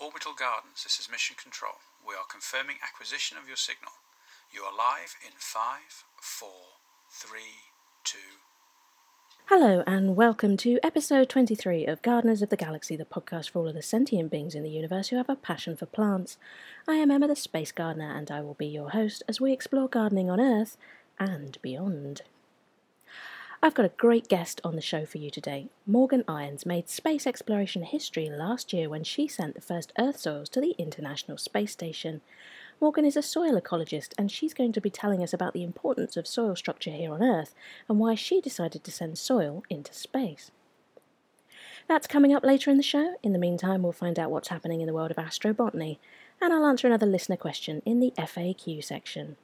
Orbital Gardens, this is Mission Control. We are confirming acquisition of your signal. You are live in 5, 4, 3, 2... Hello and welcome to episode 23 of Gardeners of the Galaxy, the podcast for all of the sentient beings in the universe who have a passion for plants. I am Emma the Space Gardener and I will be your host as we explore gardening on Earth and beyond. I've got a great guest on the show for you today. Morgan Irons made space exploration history last year when she sent the first Earth soils to the International Space Station. Morgan is a soil ecologist and she's going to be telling us about the importance of soil structure here on Earth and why she decided to send soil into space. That's coming up later in the show. In the meantime, we'll find out what's happening in the world of astrobotany and I'll answer another listener question in the FAQ section.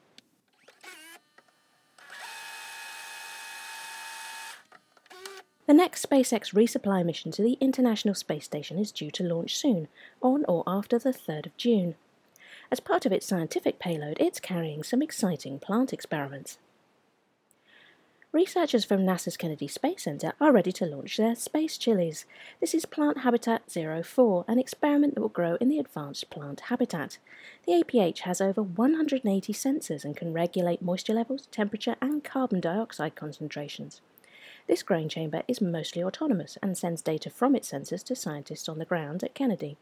The next SpaceX resupply mission to the International Space Station is due to launch soon, on or after the 3rd of June. As part of its scientific payload, it's carrying some exciting plant experiments. Researchers from NASA's Kennedy Space Center are ready to launch their space chilies. This is Plant Habitat 04, an experiment that will grow in the Advanced Plant Habitat. The APH has over 180 sensors and can regulate moisture levels, temperature and carbon dioxide concentrations. This growing chamber is mostly autonomous and sends data from its sensors to scientists on the ground at Kennedy.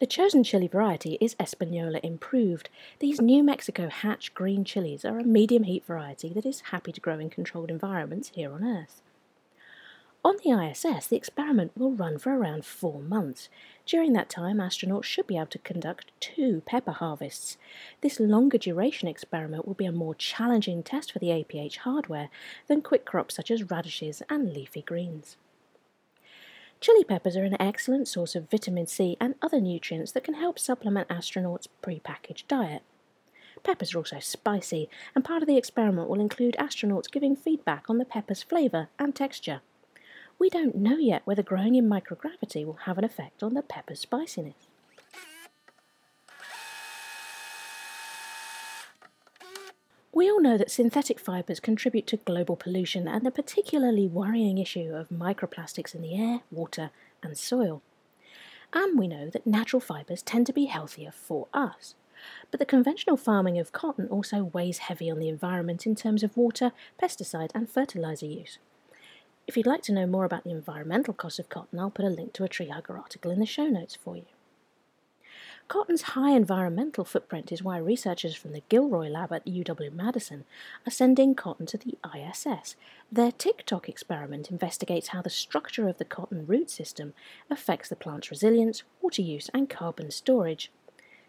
The chosen chili variety is Española Improved. These New Mexico Hatch Green Chilies are a medium heat variety that is happy to grow in controlled environments here on Earth. On the ISS, the experiment will run for around 4 months. During that time, astronauts should be able to conduct 2 pepper harvests. This longer duration experiment will be a more challenging test for the APH hardware than quick crops such as radishes and leafy greens. Chili peppers are an excellent source of vitamin C and other nutrients that can help supplement astronauts' prepackaged diet. Peppers are also spicy, and part of the experiment will include astronauts giving feedback on the pepper's flavour and texture. We don't know yet whether growing in microgravity will have an effect on the pepper's spiciness. We all know that synthetic fibres contribute to global pollution and the particularly worrying issue of microplastics in the air, water and soil. And we know that natural fibres tend to be healthier for us. But the conventional farming of cotton also weighs heavy on the environment in terms of water, pesticide and fertiliser use. If you'd like to know more about the environmental cost of cotton, I'll put a link to a Tree Hugger article in the show notes for you. Cotton's high environmental footprint is why researchers from the Gilroy Lab at UW-Madison are sending cotton to the ISS. Their TikTok experiment investigates how the structure of the cotton root system affects the plant's resilience, water use and carbon storage.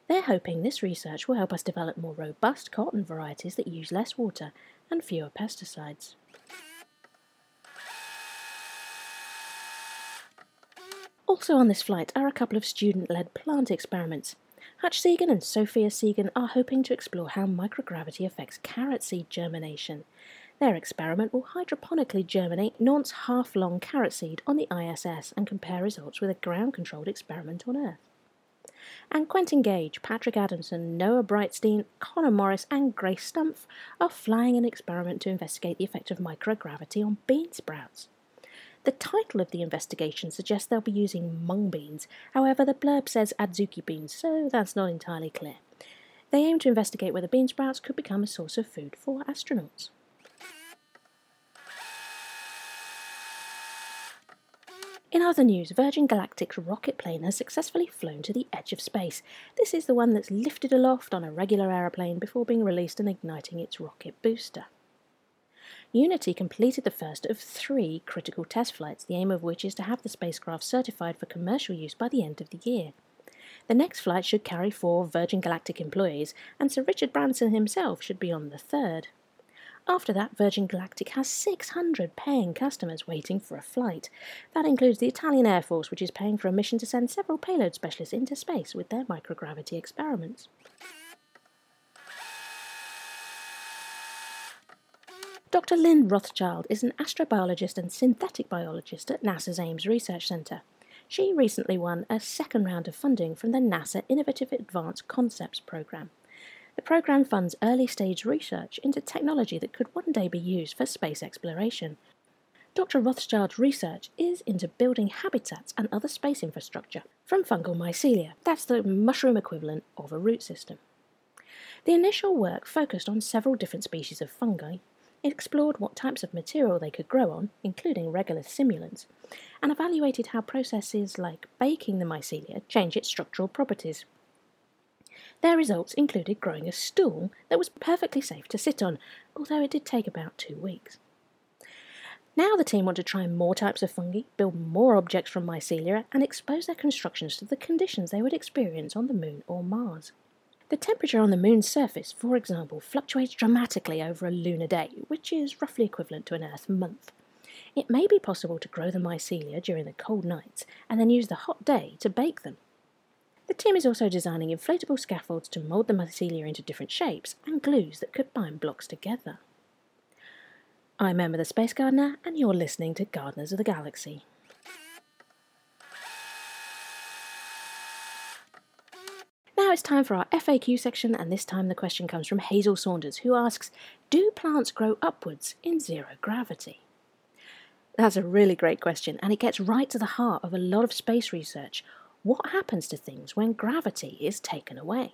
They're hoping this research will help us develop more robust cotton varieties that use less water and fewer pesticides. Also on this flight are a couple of student-led plant experiments. Hutch Segan and Sophia Segan are hoping to explore how microgravity affects carrot seed germination. Their experiment will hydroponically germinate Nantes half-long carrot seed on the ISS and compare results with a ground-controlled experiment on Earth. And Quentin Gage, Patrick Adamson, Noah Breitstein, Connor Morris and Grace Stumpf are flying an experiment to investigate the effect of microgravity on bean sprouts. The title of the investigation suggests they'll be using mung beans, however the blurb says adzuki beans, so that's not entirely clear. They aim to investigate whether bean sprouts could become a source of food for astronauts. In other news, Virgin Galactic's rocket plane has successfully flown to the edge of space. This is the one that's lifted aloft on a regular aeroplane before being released and igniting its rocket booster. Unity completed the first of 3 critical test flights, the aim of which is to have the spacecraft certified for commercial use by the end of the year. The next flight should carry 4 Virgin Galactic employees, and Sir Richard Branson himself should be on the third. After that, Virgin Galactic has 600 paying customers waiting for a flight. That includes the Italian Air Force, which is paying for a mission to send several payload specialists into space with their microgravity experiments. Dr. Lynn Rothschild is an astrobiologist and synthetic biologist at NASA's Ames Research Center. She recently won a second round of funding from the NASA Innovative Advanced Concepts program. The program funds early-stage research into technology that could one day be used for space exploration. Dr. Rothschild's research is into building habitats and other space infrastructure from fungal mycelia. That's the mushroom equivalent of a root system. The initial work focused on several different species of fungi. It explored what types of material they could grow on, including regular simulants, and evaluated how processes like baking the mycelia change its structural properties. Their results included growing a stool that was perfectly safe to sit on, although it did take about 2 weeks. Now the team want to try more types of fungi, build more objects from mycelia, and expose their constructions to the conditions they would experience on the Moon or Mars. The temperature on the Moon's surface, for example, fluctuates dramatically over a lunar day, which is roughly equivalent to an Earth month. It may be possible to grow the mycelia during the cold nights, and then use the hot day to bake them. The team is also designing inflatable scaffolds to mould the mycelia into different shapes, and glues that could bind blocks together. I'm Emma the Space Gardener, and you're listening to Gardeners of the Galaxy. Now it's time for our FAQ section, and this time the question comes from Hazel Saunders, who asks, do plants grow upwards in zero gravity? That's a really great question, and it gets right to the heart of a lot of space research. What happens to things when gravity is taken away?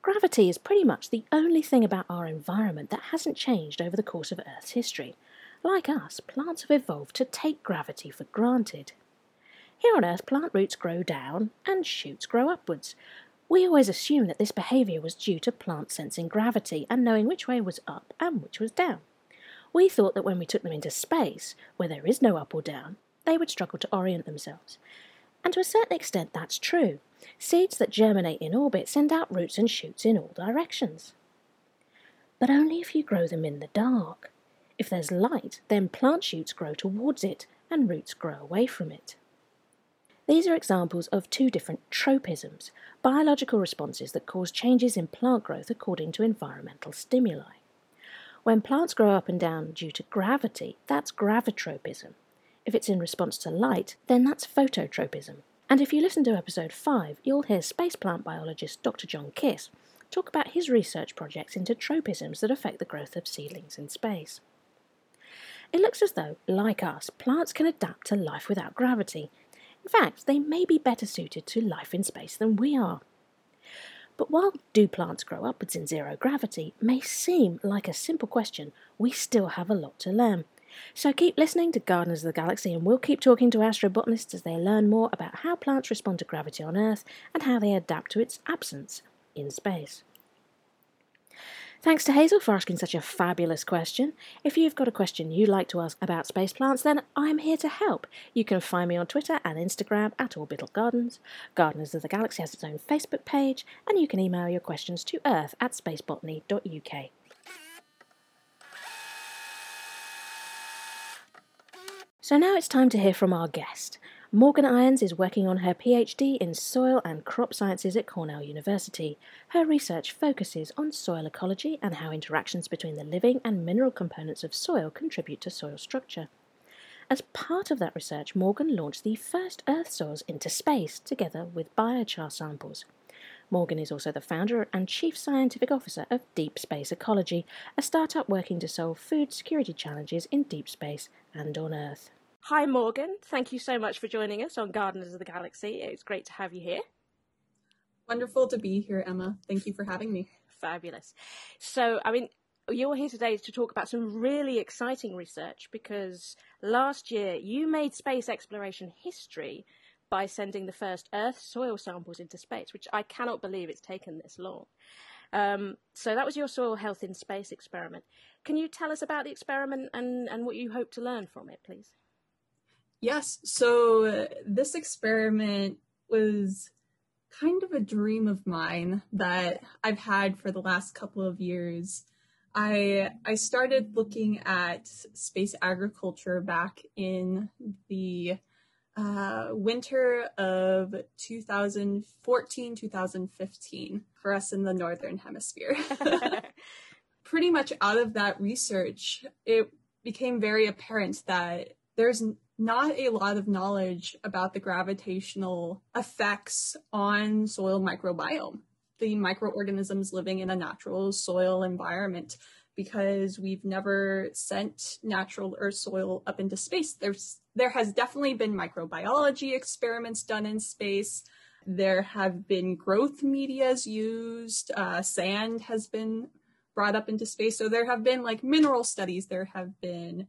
Gravity is pretty much the only thing about our environment that hasn't changed over the course of Earth's history. Like us, plants have evolved to take gravity for granted. Here on Earth, plant roots grow down and shoots grow upwards. We always assume that this behaviour was due to plants sensing gravity and knowing which way was up and which was down. We thought that when we took them into space, where there is no up or down, they would struggle to orient themselves. And to a certain extent that's true. Seeds that germinate in orbit send out roots and shoots in all directions. But only if you grow them in the dark. If there's light, then plant shoots grow towards it and roots grow away from it. These are examples of two different tropisms, biological responses that cause changes in plant growth according to environmental stimuli. When plants grow up and down due to gravity, that's gravitropism. If it's in response to light, then that's phototropism. And if you listen to episode 5, you'll hear space plant biologist Dr. John Kiss talk about his research projects into tropisms that affect the growth of seedlings in space. It looks as though, like us, plants can adapt to life without gravity. In fact, they may be better suited to life in space than we are. But while do plants grow upwards in zero gravity may seem like a simple question, we still have a lot to learn. So keep listening to Gardeners of the Galaxy, and we'll keep talking to astrobotanists as they learn more about how plants respond to gravity on Earth and how they adapt to its absence in space. Thanks to Hazel for asking such a fabulous question. If you've got a question you'd like to ask about space plants, then I'm here to help. You can find me on Twitter and Instagram at Orbital Gardens. Gardeners of the Galaxy has its own Facebook page, and you can email your questions to earth@spacebotany.uk. So now it's time to hear from our guest. Morgan Irons is working on her PhD in soil and crop sciences at Cornell University. Her research focuses on soil ecology and how interactions between the living and mineral components of soil contribute to soil structure. As part of that research, Morgan launched the first Earth soils into space together with biochar samples. Morgan is also the founder and chief scientific officer of Deep Space Ecology, a startup working to solve food security challenges in deep space and on Earth. Hi Morgan, thank you so much for joining us on Gardeners of the Galaxy. It's great to have you here. Wonderful to be here, Emma. Thank you for having me. Fabulous. So, you're here today to talk about some really exciting research, because last year you made space exploration history by sending the first Earth soil samples into space, which I cannot believe it's taken this long. So that was your Soil Health in Space experiment. Can you tell us about the experiment and what you hope to learn from it, please? Yes, so this experiment was kind of a dream of mine that I've had for the last couple of years. I started looking at space agriculture back in the winter of 2014-2015 for us in the Northern Hemisphere. Pretty much out of that research, it became very apparent that there's not a lot of knowledge about the gravitational effects on soil microbiome, the microorganisms living in a natural soil environment, because we've never sent natural Earth soil up into space. There has definitely been microbiology experiments done in space. There have been growth medias used. Sand has been brought up into space. So there have been like mineral studies. There have been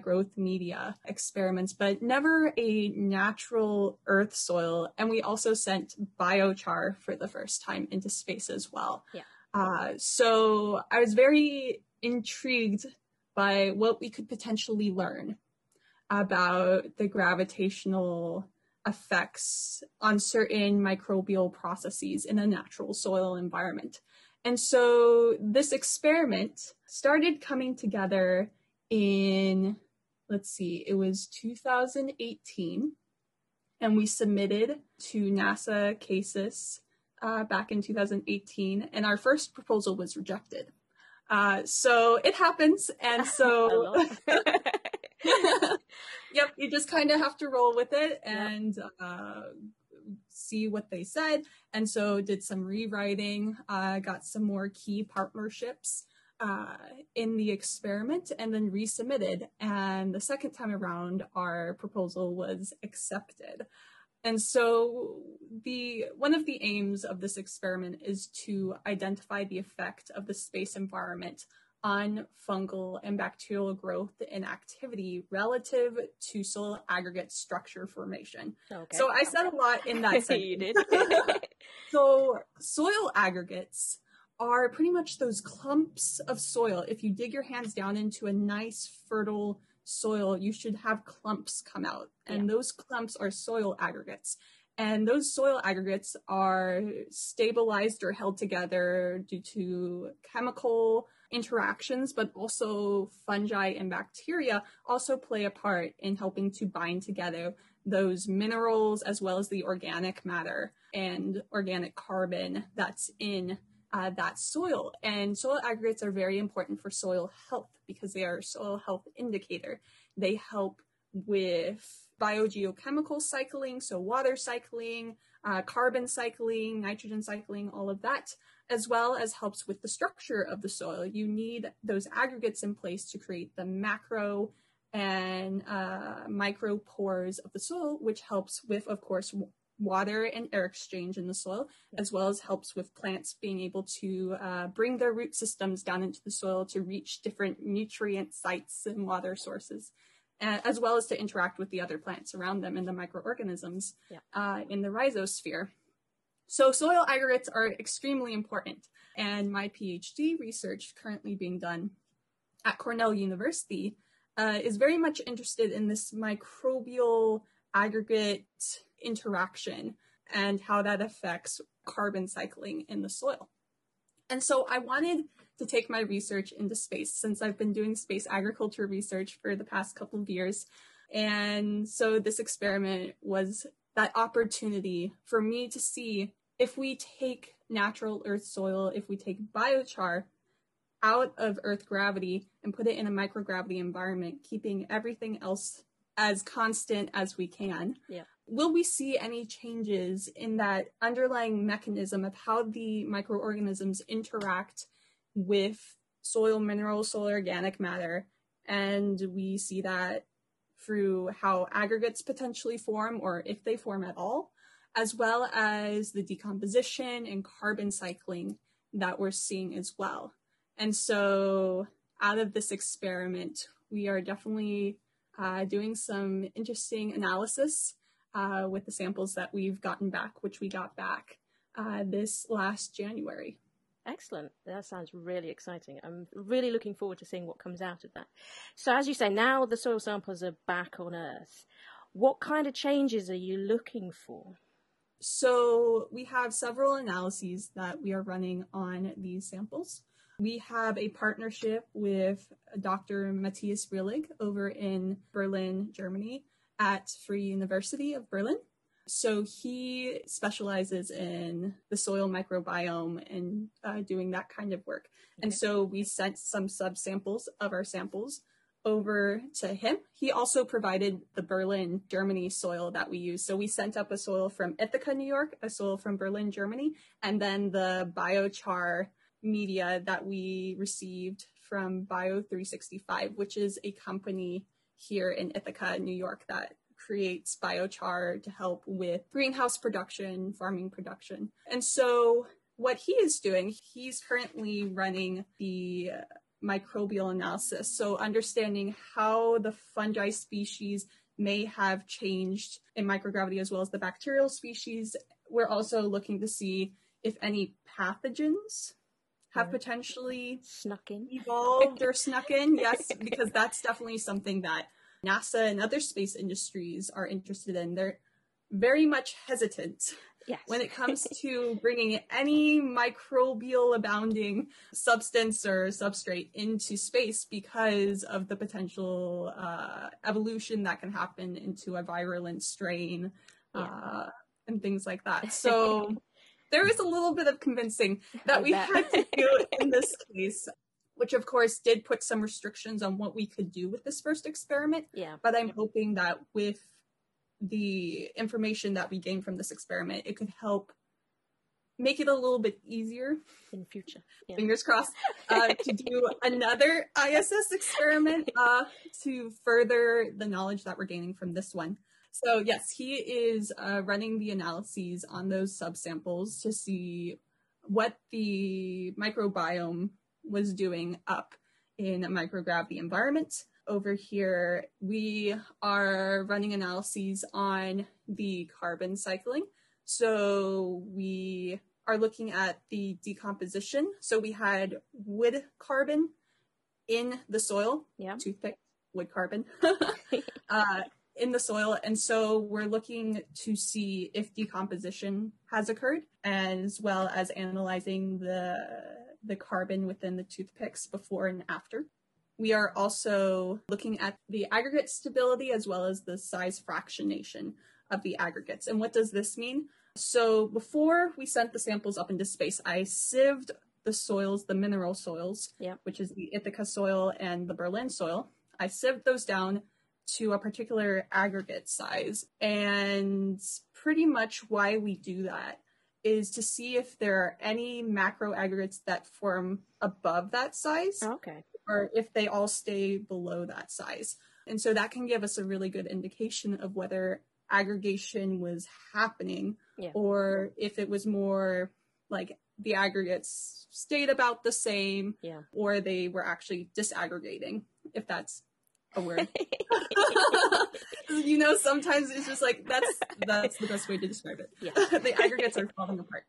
growth media experiments, but never a natural Earth soil. And we also sent biochar for the first time into space as well. Yeah. So I was very intrigued by what we could potentially learn about the gravitational effects on certain microbial processes in a natural soil environment. And so this experiment started coming together in, let's see, it was 2018, and we submitted to NASA CASIS back in 2018, and our first proposal was rejected. So it happens, and so yep, you just kind of have to roll with it and see what they said. And so did some rewriting, got some more key partnerships in the experiment, and then resubmitted. And the second time around, our proposal was accepted. And so one of the aims of this experiment is to identify the effect of the space environment on fungal and bacterial growth and activity relative to soil aggregate structure formation. Okay. So I said a lot in that sentence. You did. So soil aggregates are pretty much those clumps of soil. If you dig your hands down into a nice, fertile soil, you should have clumps come out. And those clumps are soil aggregates. And those soil aggregates are stabilized or held together due to chemical interactions, but also fungi and bacteria also play a part in helping to bind together those minerals as well as the organic matter and organic carbon that's in that soil. And soil aggregates are very important for soil health because they are a soil health indicator. They help with biogeochemical cycling, so water cycling, carbon cycling, nitrogen cycling, all of that, as well as helps with the structure of the soil. You need those aggregates in place to create the macro and micro pores of the soil, which helps with, of course, water and air exchange in the soil, as well as helps with plants being able to bring their root systems down into the soil to reach different nutrient sites and water sources, as well as to interact with the other plants around them and the microorganisms in the rhizosphere. So soil aggregates are extremely important. And my PhD research currently being done at Cornell University is very much interested in this microbial aggregate interaction and how that affects carbon cycling in the soil. And so I wanted to take my research into space since I've been doing space agriculture research for the past couple of years. And so this experiment was that opportunity for me to see if we take natural Earth soil, if we take biochar out of Earth gravity and put it in a microgravity environment, keeping everything else as constant as we can, will we see any changes in that underlying mechanism of how the microorganisms interact with soil minerals, soil organic matter? And we see that through how aggregates potentially form, or if they form at all, as well as the decomposition and carbon cycling that we're seeing as well. And so out of this experiment, we are definitely doing some interesting analysis with the samples that we've gotten back, which we got back this last January. Excellent. That sounds really exciting. I'm really looking forward to seeing what comes out of that. So as you say, now the soil samples are back on Earth. What kind of changes are you looking for? So we have several analyses that we are running on these samples. We have a partnership with Dr. Matthias Rillig over in Berlin, Germany, at Free University of Berlin. So he specializes in the soil microbiome and doing that kind of work. Okay. And so we sent some subsamples of our samples over to him. He also provided the Berlin, Germany soil that we used. So we sent up a soil from Ithaca, New York, a soil from Berlin, Germany, and then the biochar media that we received from Bio365, which is a company here in Ithaca, New York, that creates biochar to help with greenhouse production, farming production. And so what he is doing, he's currently running the microbial analysis. So understanding how the fungi species may have changed in microgravity as well as the bacterial species. We're also looking to see if any pathogens have potentially evolved or snuck in. Yes, because that's definitely something that NASA and other space industries are interested in. They're very much hesitant when it comes to bringing any microbial abounding substance or substrate into space because of the potential evolution that can happen into a virulent strain and things like that. So there is a little bit of convincing that we had to do in this case, which of course did put some restrictions on what we could do with this first experiment. Yeah. But I'm hoping that with the information that we gain from this experiment, it could help make it a little bit easier in the future. Yeah. Fingers crossed to do another ISS experiment to further the knowledge that we're gaining from this one. So yes, he is running the analyses on those subsamples to see what the microbiome was doing up in a microgravity environment. Over here, we are running analyses on the carbon cycling. So we are looking at the decomposition. So we had wood carbon in the soil, toothpick wood carbon in the soil. And so we're looking to see if decomposition has occurred, as well as analyzing the carbon within the toothpicks before and after. We are also looking at the aggregate stability as well as the size fractionation of the aggregates. And what does this mean? So before we sent the samples up into space, I sieved the soils, the mineral soils, which is the Ithaca soil and the Berlin soil. I sieved those down to a particular aggregate size. And pretty much why we do that is to see if there are any macro aggregates that form above that size. Okay. Or if they all stay below that size. And so that can give us a really good indication of whether aggregation was happening or if it was more like the aggregates stayed about the same or they were actually disaggregating, if that's a word. You know, sometimes it's just like, that's the best way to describe it. Yeah. The aggregates are falling apart.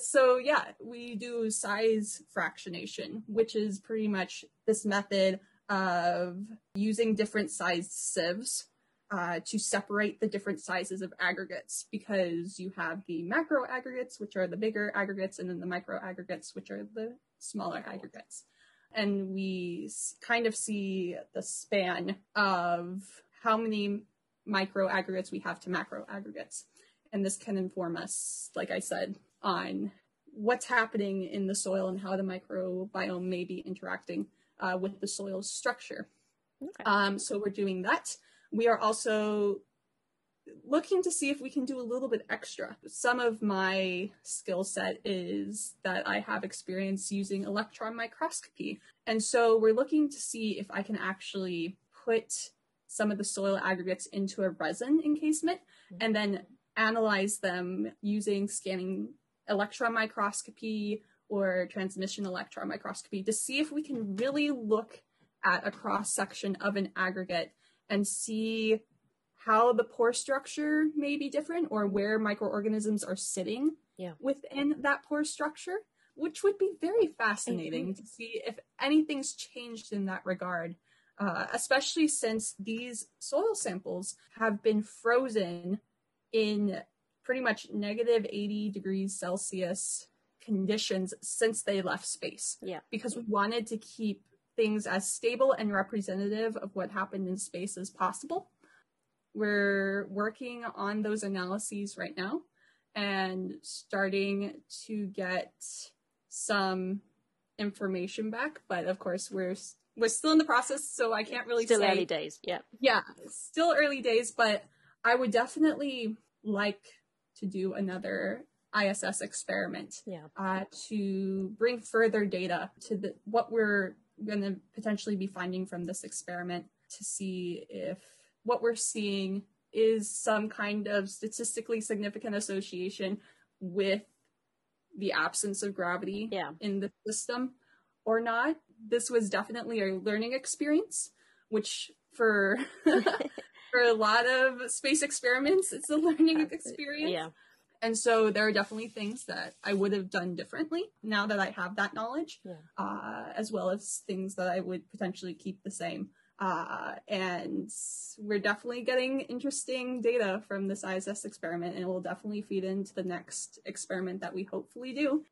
So yeah, we do size fractionation, which is pretty much this method of using different sized sieves to separate the different sizes of aggregates, because you have the macro aggregates, which are the bigger aggregates, and then the micro aggregates, which are the smaller aggregates. And we kind of see the span of how many micro aggregates we have to macro aggregates. And this can inform us, like I said, on what's happening in the soil and how the microbiome may be interacting with the soil's structure. Okay. So we're doing that. We are also looking to see if we can do a little bit extra. Some of my skill set is that I have experience using electron microscopy. And so we're looking to see if I can actually put some of the soil aggregates into a resin encasement and then analyze them using scanning electron microscopy or transmission electron microscopy to see if we can really look at a cross-section of an aggregate and see how the pore structure may be different or where microorganisms are sitting within that pore structure, which would be very fascinating to see if anything's changed in that regard, especially since these soil samples have been frozen in pretty much negative 80 degrees Celsius conditions since they left space. Yeah. Because we wanted to keep things as stable and representative of what happened in space as possible. We're working on those analyses right now and starting to get some information back. But of course, we're still in the process, so I can't really say. Still early days, yeah, still early days, but I would definitely like to do another ISS experiment to bring further data to the, what we're going to potentially be finding from this experiment, to see if what we're seeing is some kind of statistically significant association with the absence of gravity in the system or not. This was definitely a learning experience, which for a lot of space experiments, it's a learning experience. Yeah. And so there are definitely things that I would have done differently now that I have that knowledge, as well as things that I would potentially keep the same. And we're definitely getting interesting data from this ISS experiment, and it will definitely feed into the next experiment that we hopefully do.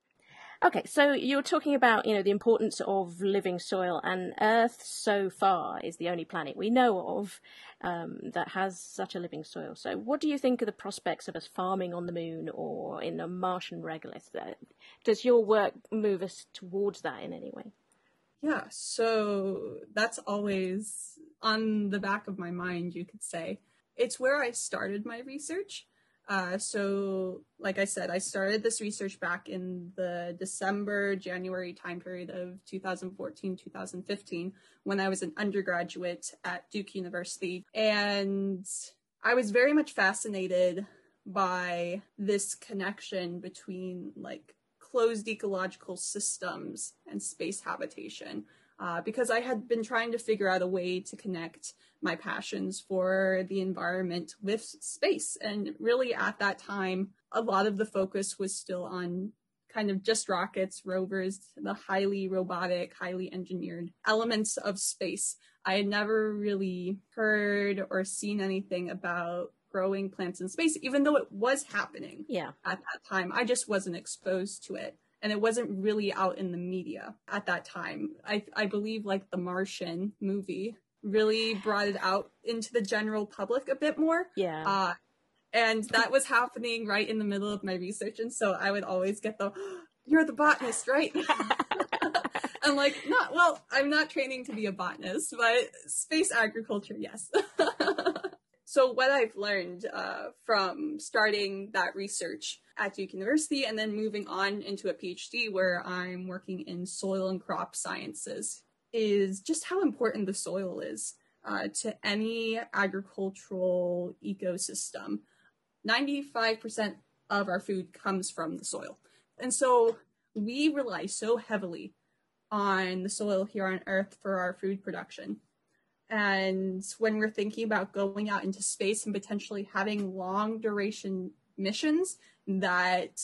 Okay, so you're talking about, you know, the importance of living soil, and Earth so far is the only planet we know of that has such a living soil. So what do you think of the prospects of us farming on the moon or in a Martian regolith? Does your work move us towards that in any way? Yeah, so that's always on the back of my mind, you could say. It's where I started my research. So, like I said, I started this research back in the December-January time period of 2014-2015 when I was an undergraduate at Duke University. And I was very much fascinated by this connection between, like, closed ecological systems and space habitation, because I had been trying to figure out a way to connect my passions for the environment with space. And really at that time, a lot of the focus was still on kind of just rockets, rovers, the highly robotic, highly engineered elements of space. I had never really heard or seen anything about growing plants in space, even though it was happening at that time. I just wasn't exposed to it. And it wasn't really out in the media at that time. I believe, like, the Martian movie really brought it out into the general public a bit more. Yeah. And that was happening right in the middle of my research. And so I would always get the, oh, you're the botanist, right? I'm like, not, well, I'm not training to be a botanist, but space agriculture, yes. So what I've learned from starting that research at Duke University and then moving on into a PhD where I'm working in soil and crop sciences is just how important the soil is to any agricultural ecosystem. 95% of our food comes from the soil. And so we rely so heavily on the soil here on Earth for our food production. And when we're thinking about going out into space and potentially having long duration missions that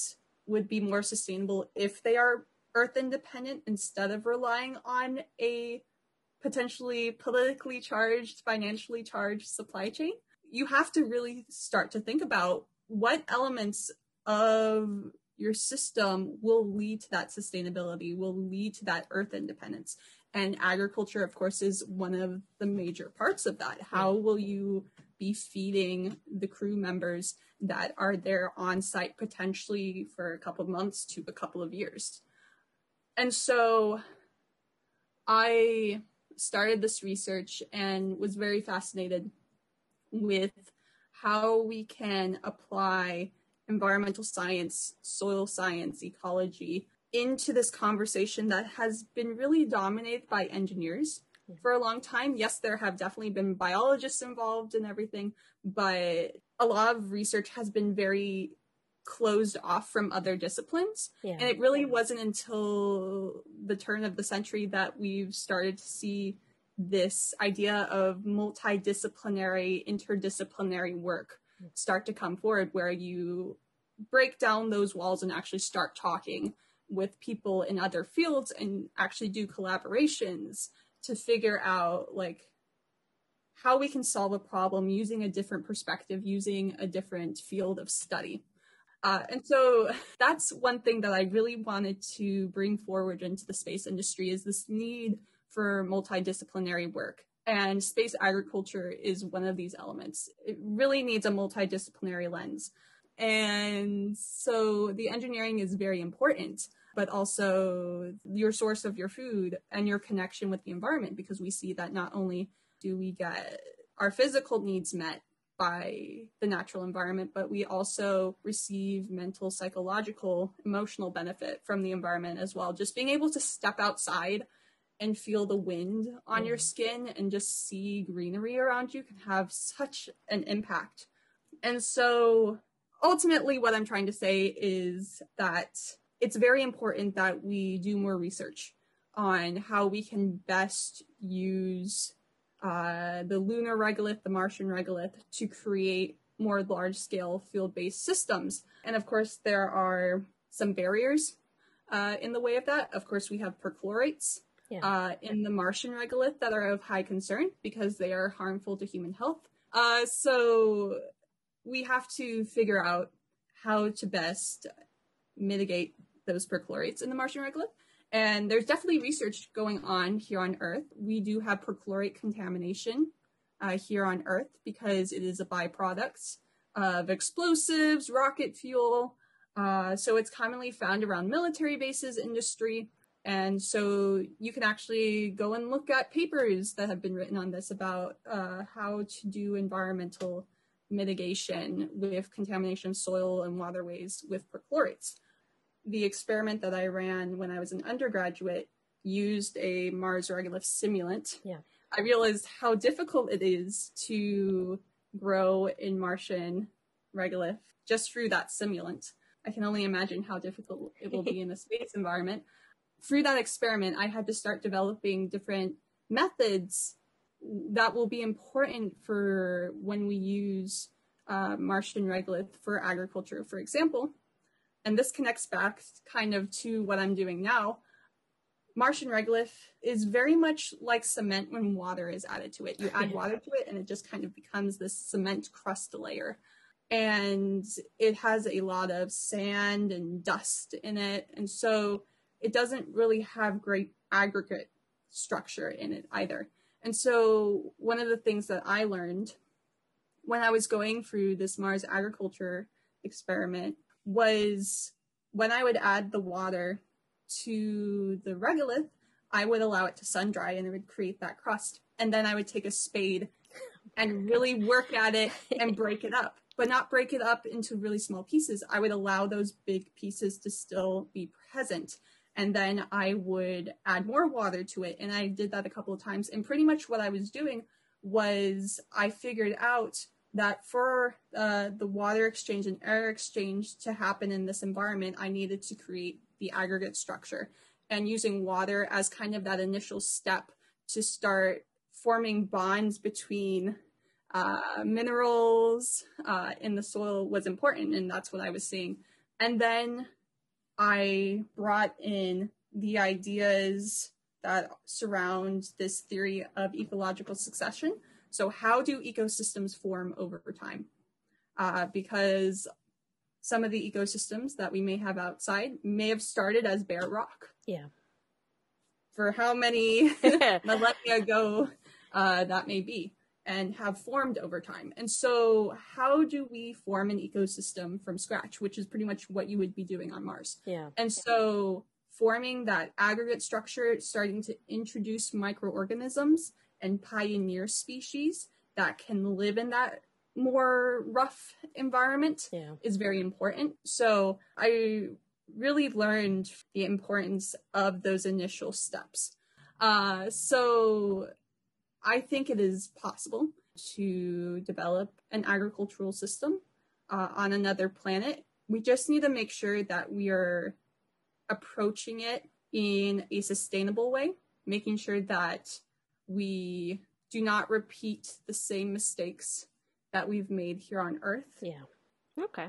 would be more sustainable if they are Earth independent instead of relying on a potentially politically charged, financially charged supply chain, you have to really start to think about what elements of your system will lead to that sustainability, will lead to that Earth independence. And agriculture, of course, is one of the major parts of that. How will you be feeding the crew members that are there on site potentially for a couple of months to a couple of years? And so I started this research and was very fascinated with how we can apply environmental science, soil science, ecology, into this conversation that has been really dominated by engineers for a long time. Yes, there have definitely been biologists involved in everything, but a lot of research has been very closed off from other disciplines. Yeah. And it really wasn't until the turn of the century that we've started to see this idea of multidisciplinary, interdisciplinary work start to come forward, where you break down those walls and actually start talking with people in other fields and actually do collaborations to figure out, like, how we can solve a problem using a different perspective, using a different field of study. And so that's one thing that I really wanted to bring forward into the space industry, is this need for multidisciplinary work. And space agriculture is one of these elements. It really needs a multidisciplinary lens. And so the engineering is very important, but also your source of your food and your connection with the environment, because we see that not only do we get our physical needs met by the natural environment, but we also receive mental, psychological, emotional benefit from the environment as well. Just being able to step outside and feel the wind on your skin and just see greenery around you can have such an impact. And so ultimately what I'm trying to say is that it's very important that we do more research on how we can best use the lunar regolith, the Martian regolith, to create more large-scale field-based systems. And of course, there are some barriers in the way of that. Of course, we have perchlorates in the Martian regolith that are of high concern because they are harmful to human health. So we have to figure out how to best mitigate those perchlorates in the Martian regolith. And there's definitely research going on here on Earth. We do have perchlorate contamination here on Earth because it is a byproduct of explosives, rocket fuel. So it's commonly found around military bases, industry. And so you can actually go and look at papers that have been written on this about how to do environmental mitigation with contamination of soil and waterways with perchlorates. The experiment that I ran when I was an undergraduate used a Mars regolith simulant. Yeah. I realized how difficult it is to grow in Martian regolith just through that simulant. I can only imagine how difficult it will be in a space environment. Through that experiment, I had to start developing different methods that will be important for when we use Martian regolith for agriculture, for example. And this connects back kind of to what I'm doing now. Martian regolith is very much like cement when water is added to it. You add water to it and it just kind of becomes this cement crust layer. And it has a lot of sand and dust in it. And so it doesn't really have great aggregate structure in it either. And so one of the things that I learned when I was going through this Mars agriculture experiment was when I would add the water to the regolith, I would allow it to sun dry and it would create that crust. And then I would take a spade and really work at it and break it up, but not break it up into really small pieces. I would allow those big pieces to still be present. And then I would add more water to it. And I did that a couple of times. And pretty much what I was doing was I figured out that for the water exchange and air exchange to happen in this environment, I needed to create the aggregate structure, and using water as kind of that initial step to start forming bonds between minerals in the soil was important. And that's what I was seeing. And then I brought in the ideas that surround this theory of ecological succession. So how do ecosystems form over time? Because some of the ecosystems that we may have outside may have started as bare rock. Yeah. For how many millennia ago that may be, and have formed over time. And so how do we form an ecosystem from scratch, which is pretty much what you would be doing on Mars. Yeah. And so forming that aggregate structure, starting to introduce microorganisms and pioneer species that can live in that more rough environment is very important. So I really learned the importance of those initial steps. So I think it is possible to develop an agricultural system on another planet. We just need to make sure that we are approaching it in a sustainable way, making sure that we do not repeat the same mistakes that we've made here on Earth. Yeah. Okay.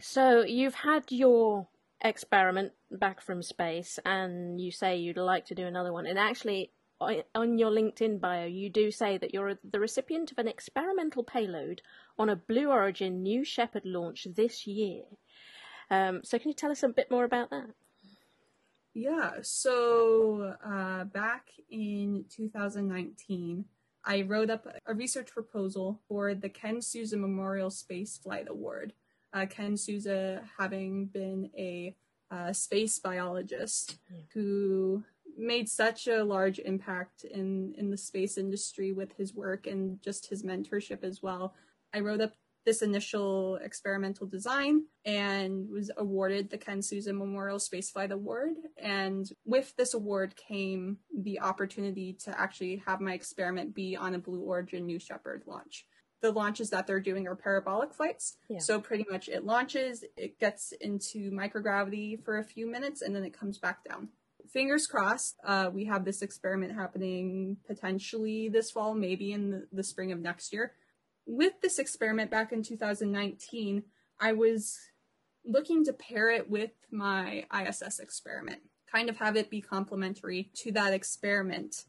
So you've had your experiment back from space, and you say you'd like to do another one. And actually, on your LinkedIn bio, you do say that you're the recipient of an experimental payload on a Blue Origin New Shepard launch this year. So can you tell us a bit more about that? Yeah, so back in 2019, I wrote up a research proposal for the Ken Souza Memorial Space Flight Award. Ken Souza having been a space biologist who made such a large impact in the space industry with his work and just his mentorship as well. I wrote up this initial experimental design and was awarded the Ken Susan Memorial Spaceflight Award. And with this award came the opportunity to actually have my experiment be on a Blue Origin New Shepard launch. The launches that they're doing are parabolic flights. Yeah. So pretty much it launches, it gets into microgravity for a few minutes, and then it comes back down. Fingers crossed, we have this experiment happening potentially this fall, maybe in the spring of next year. With this experiment back in 2019, I was looking to pair it with my ISS experiment, kind of have it be complementary to that experiment.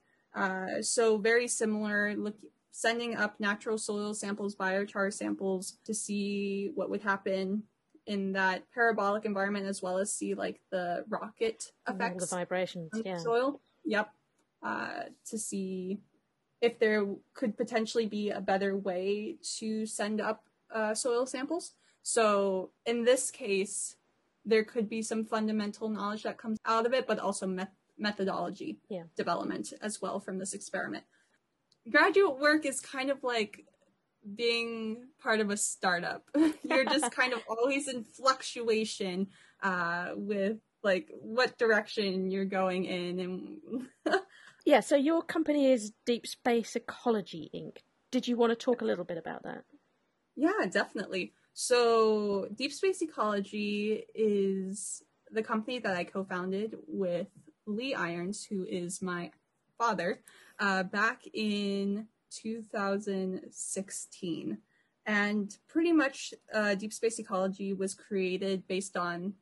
So very similar, sending up natural soil samples, biochar samples to see what would happen in that parabolic environment, as well as see like the rocket effects. All the vibrations, yeah. Soil, yep. To see if there could potentially be a better way to send up soil samples. So in this case, there could be some fundamental knowledge that comes out of it, but also methodology development as well from this experiment. Graduate work is kind of like being part of a startup. You're just kind of always in fluctuation with like what direction you're going in and Yeah, so your company is Deep Space Ecology, Inc. Did you want to talk a little bit about that? Yeah, definitely. So Deep Space Ecology is the company that I co-founded with Lee Irons, who is my father, back in 2016. And pretty much Deep Space Ecology was created based on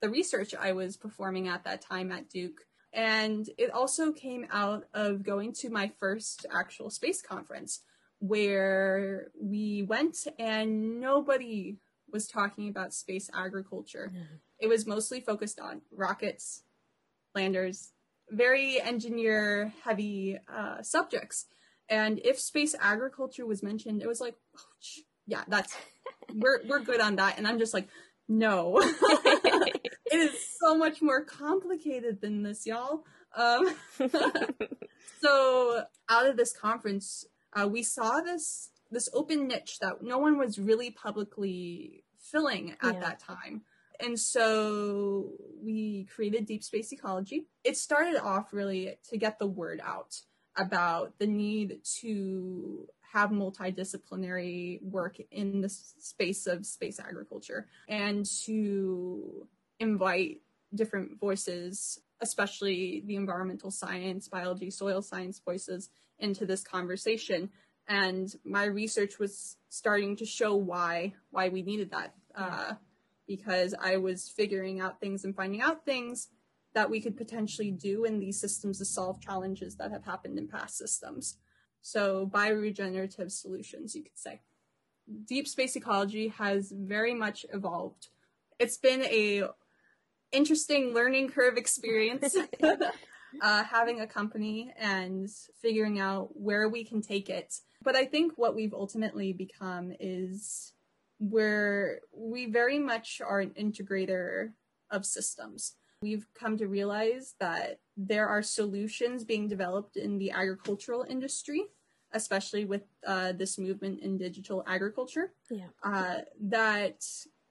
the research I was performing at that time at Duke. And it also came out of going to my first actual space conference, where we went and nobody was talking about space agriculture. Yeah. It was mostly focused on rockets, landers, very engineer-heavy subjects. And if space agriculture was mentioned, it was like, oh, yeah, that's we're good on that. And I'm just like, no. It is so much more complicated than this, y'all. So out of this conference, we saw this open niche that no one was really publicly filling at that time. And so we created Deep Space Ecology. It started off really to get the word out about the need to have multidisciplinary work in the space of space agriculture and to invite different voices, especially the environmental science, biology, soil science voices into this conversation. And my research was starting to show why we needed that, because I was figuring out things and finding out things that we could potentially do in these systems to solve challenges that have happened in past systems. So bioregenerative solutions, you could say. Deep Space Ecology has very much evolved. It's been an interesting learning curve experience, having a company and figuring out where we can take it. But I think what we've ultimately become is where we very much are an integrator of systems. We've come to realize that there are solutions being developed in the agricultural industry, especially with this movement in digital agriculture, that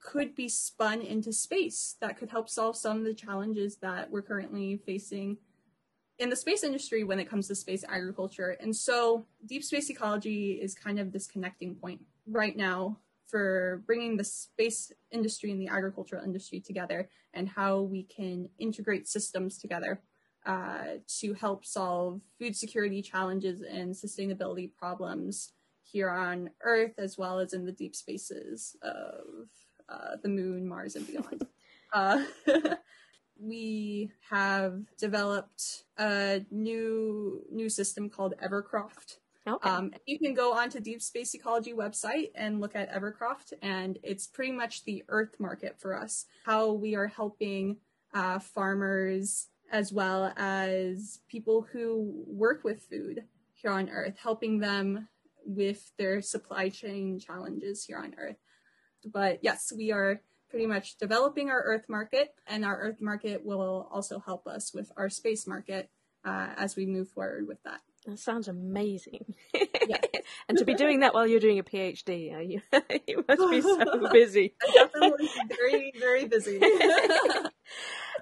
could be spun into space, that could help solve some of the challenges that we're currently facing in the space industry when it comes to space agriculture. And so Deep Space Ecology is kind of this connecting point right now for bringing the space industry and the agricultural industry together and how we can integrate systems together to help solve food security challenges and sustainability problems here on Earth, as well as in the deep spaces of the moon, Mars, and beyond. We have developed a new system called Evercroft. Okay. You can go onto Deep Space Ecology website and look at Evercroft, and it's pretty much the Earth market for us, how we are helping farmers as well as people who work with food here on Earth, helping them with their supply chain challenges here on Earth. But yes, we are pretty much developing our Earth market, and our Earth market will also help us with our space market as we move forward with that. That sounds amazing. Yeah. And to be doing that while you're doing a PhD, you must be so busy. Definitely very, very busy.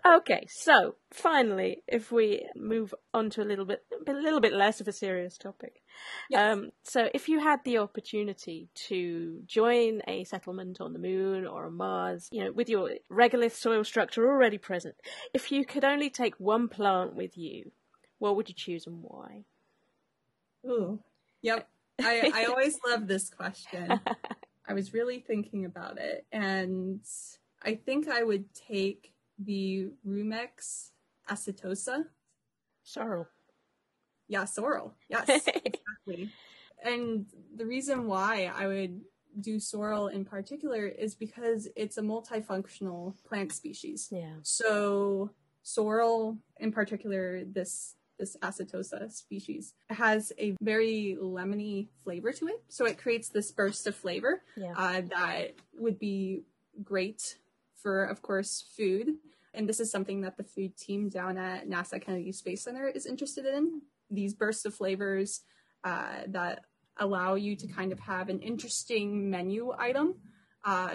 Okay, so finally, if we move on to a little bit less of a serious topic. Yes. So if you had the opportunity to join a settlement on the moon or on Mars, with your regolith soil structure already present, if you could only take one plant with you, what would you choose and why? Ooh, yep. I always love this question. I was really thinking about it, and I think I would take the Rumex acetosa. Sorrel. Yeah, sorrel. Yes, exactly. And the reason why I would do sorrel in particular is because it's a multifunctional plant species. Yeah. So sorrel, in particular, this acetosa species, has a very lemony flavor to it. So it creates this burst of flavor that would be great for, of course, food. And this is something that the food team down at NASA Kennedy Space Center is interested in. These bursts of flavors that allow you to kind of have an interesting menu item.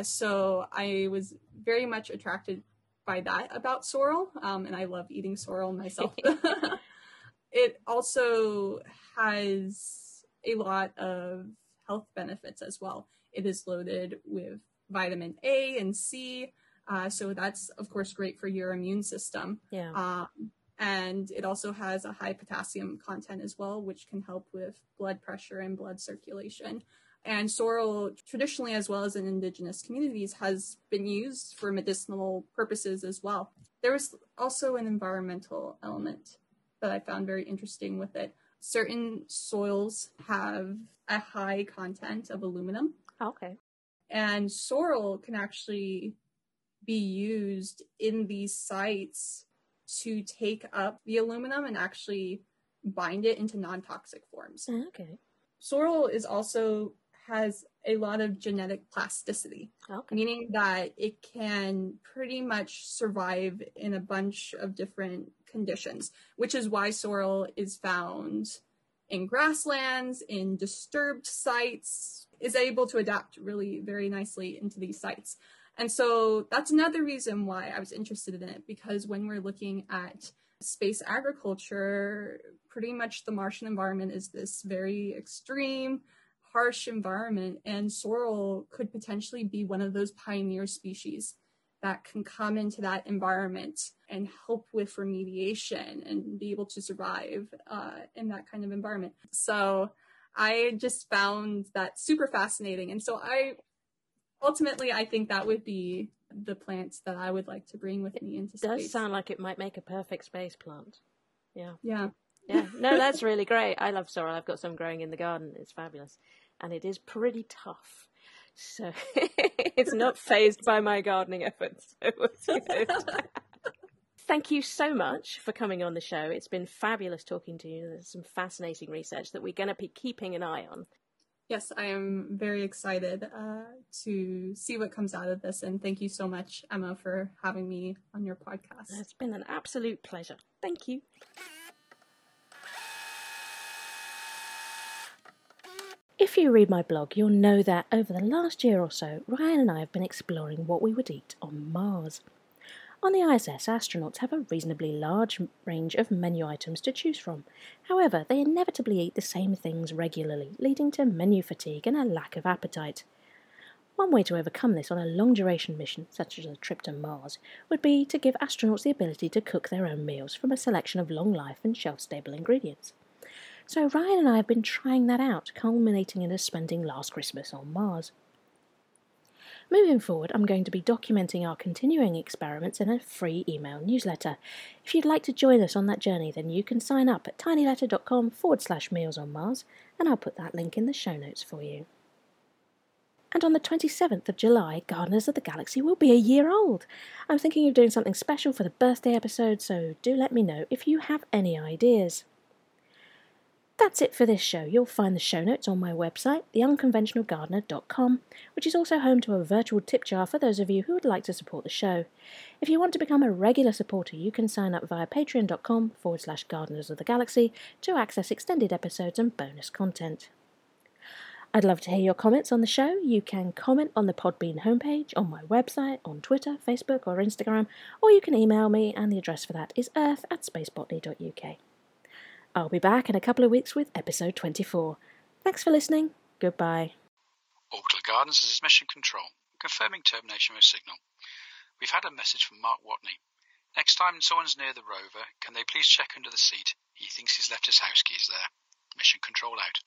So I was very much attracted by that about sorrel. And I love eating sorrel myself. It also has a lot of health benefits as well. It is loaded with vitamin A and C. So that's, of course, great for your immune system. Yeah. And it also has a high potassium content as well, which can help with blood pressure and blood circulation. And sorrel, traditionally, as well as in indigenous communities, has been used for medicinal purposes as well. There was also an environmental element that I found very interesting with it. Certain soils have a high content of aluminum. Okay. And sorrel can actually be used in these sites to take up the aluminum and actually bind it into non-toxic forms. Okay. Sorrel is also has a lot of genetic plasticity, meaning that it can pretty much survive in a bunch of different conditions, which is why sorrel is found in grasslands, in disturbed sites, is able to adapt really very nicely into these sites. And so that's another reason why I was interested in it, because when we're looking at space agriculture, pretty much the Martian environment is this very extreme, harsh environment, and sorrel could potentially be one of those pioneer species that can come into that environment and help with remediation and be able to survive in that kind of environment. So I just found that super fascinating. And so I think that would be the plants that I would like to bring with me into space. It does sound like it might make a perfect space plant. Yeah. Yeah. Yeah. No, that's really great. I love sorrel. I've got some growing in the garden. It's fabulous. And it is pretty tough. So it's not phased by my gardening efforts. So it's good. Thank you so much for coming on the show. It's been fabulous talking to you. There's some fascinating research that we're going to be keeping an eye on. Yes, I am very excited to see what comes out of this. And thank you so much, Emma, for having me on your podcast. It's been an absolute pleasure. Thank you. If you read my blog, you'll know that over the last year or so, Ryan and I have been exploring what we would eat on Mars. On the ISS, astronauts have a reasonably large range of menu items to choose from. However, they inevitably eat the same things regularly, leading to menu fatigue and a lack of appetite. One way to overcome this on a long-duration mission, such as a trip to Mars, would be to give astronauts the ability to cook their own meals from a selection of long-life and shelf-stable ingredients. So Ryan and I have been trying that out, culminating in us spending last Christmas on Mars. Moving forward, I'm going to be documenting our continuing experiments in a free email newsletter. If you'd like to join us on that journey, then you can sign up at tinyletter.com/meals on Mars, and I'll put that link in the show notes for you. And on the 27th of July, Gardeners of the Galaxy will be a year old. I'm thinking of doing something special for the birthday episode, so do let me know if you have any ideas. That's it for this show. You'll find the show notes on my website, theunconventionalgardener.com, which is also home to a virtual tip jar for those of you who would like to support the show. If you want to become a regular supporter, you can sign up via patreon.com/Gardeners of the Galaxy to access extended episodes and bonus content. I'd love to hear your comments on the show. You can comment on the Podbean homepage, on my website, on Twitter, Facebook or Instagram, or you can email me, and the address for that is earth@spacebotany.uk. I'll be back in a couple of weeks with episode 24. Thanks for listening. Goodbye. Orbital Gardens, this is Mission Control, confirming termination of signal. We've had a message from Mark Watney. Next time someone's near the rover, can they please check under the seat? He thinks he's left his house keys there. Mission Control out.